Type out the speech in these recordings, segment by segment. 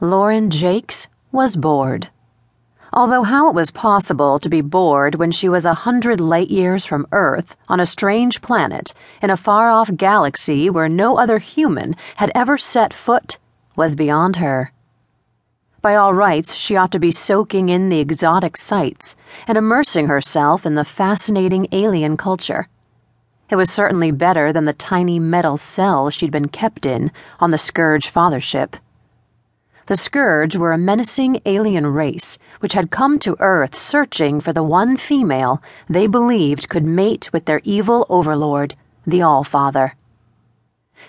Lauren Jakes was bored. Although how it was possible to be bored when she was 100 light years from Earth on a strange planet in a far-off galaxy where no other human had ever set foot was beyond her. By all rights, she ought to be soaking in the exotic sights and immersing herself in the fascinating alien culture. It was certainly better than the tiny metal cell she'd been kept in on the Scourge Fathership. The Scourge were a menacing alien race which had come to Earth searching for the one female they believed could mate with their evil overlord, the Allfather.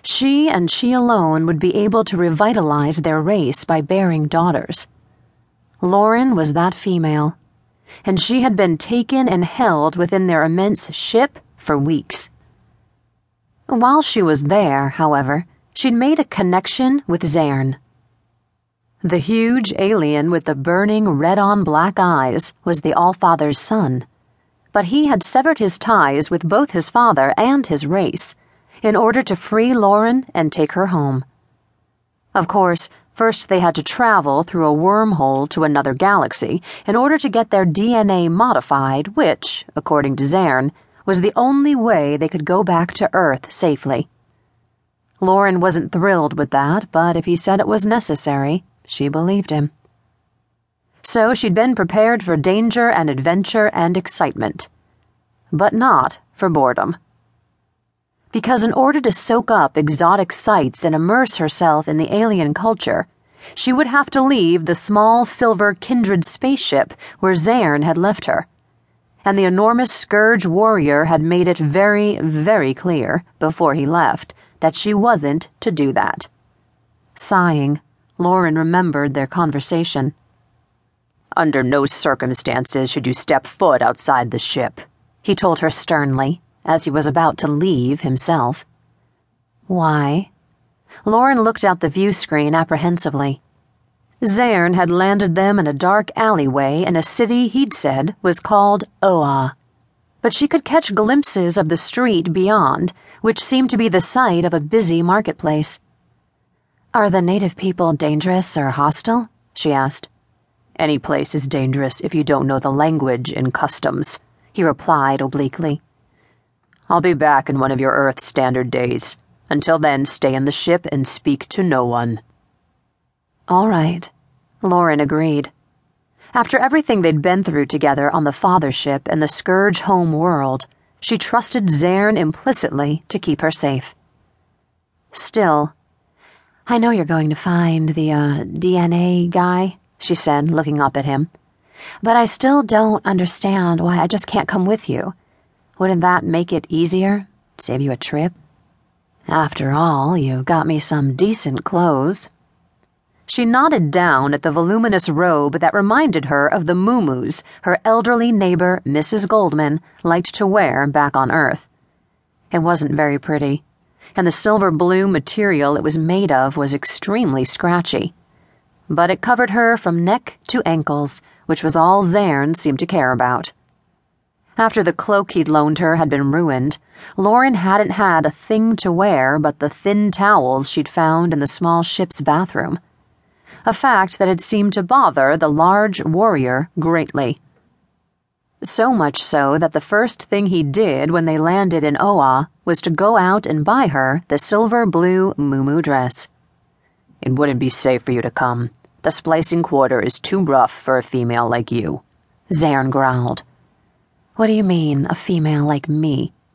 She and she alone would be able to revitalize their race by bearing daughters. Lauren was that female, and she had been taken and held within their immense ship for weeks. While she was there, however, she'd made a connection with Xairn. The huge alien with the burning red-on-black eyes was the Allfather's son, but he had severed his ties with both his father and his race in order to free Lauren and take her home. Of course, first they had to travel through a wormhole to another galaxy in order to get their DNA modified, which, according to Xairn, was the only way they could go back to Earth safely. Lauren wasn't thrilled with that, but if he said it was necessary, she believed him. So she'd been prepared for danger and adventure and excitement, but not for boredom. Because in order to soak up exotic sights and immerse herself in the alien culture, she would have to leave the small silver kindred spaceship where Xairn had left her, and the enormous Scourge warrior had made it very, very clear before he left that she wasn't to do that. Sighing, Lauren remembered their conversation. "Under no circumstances should you step foot outside the ship," he told her sternly, as he was about to leave himself. "Why?" Lauren looked out the view screen apprehensively. Xairn had landed them in a dark alleyway in a city he'd said was called Oa, but she could catch glimpses of the street beyond, which seemed to be the site of a busy marketplace. "Are the native people dangerous or hostile?" she asked. "Any place is dangerous if you don't know the language and customs," he replied obliquely. "I'll be back in one of your Earth Standard days. Until then, stay in the ship and speak to no one." "All right," Lauren agreed. After everything they'd been through together on the Fathership and the Scourge home world, she trusted Xairn implicitly to keep her safe. "Still, I know you're going to find the DNA guy," she said, looking up at him. "But I still don't understand why I just can't come with you. Wouldn't that make it easier? Save you a trip? After all, you got me some decent clothes." She nodded down at the voluminous robe that reminded her of the muumuus her elderly neighbor, Mrs. Goldman, liked to wear back on Earth. It wasn't very pretty, and the silver-blue material it was made of was extremely scratchy. But it covered her from neck to ankles, which was all Xairn seemed to care about. After the cloak he'd loaned her had been ruined, Lauren hadn't had a thing to wear but the thin towels she'd found in the small ship's bathroom, a fact that had seemed to bother the large warrior greatly. So much so that the first thing he did when they landed in Oa was to go out and buy her the silver-blue muumuu dress. "It wouldn't be safe for you to come. The splicing quarter is too rough for a female like you," Xairn growled. "What do you mean, a female like me?"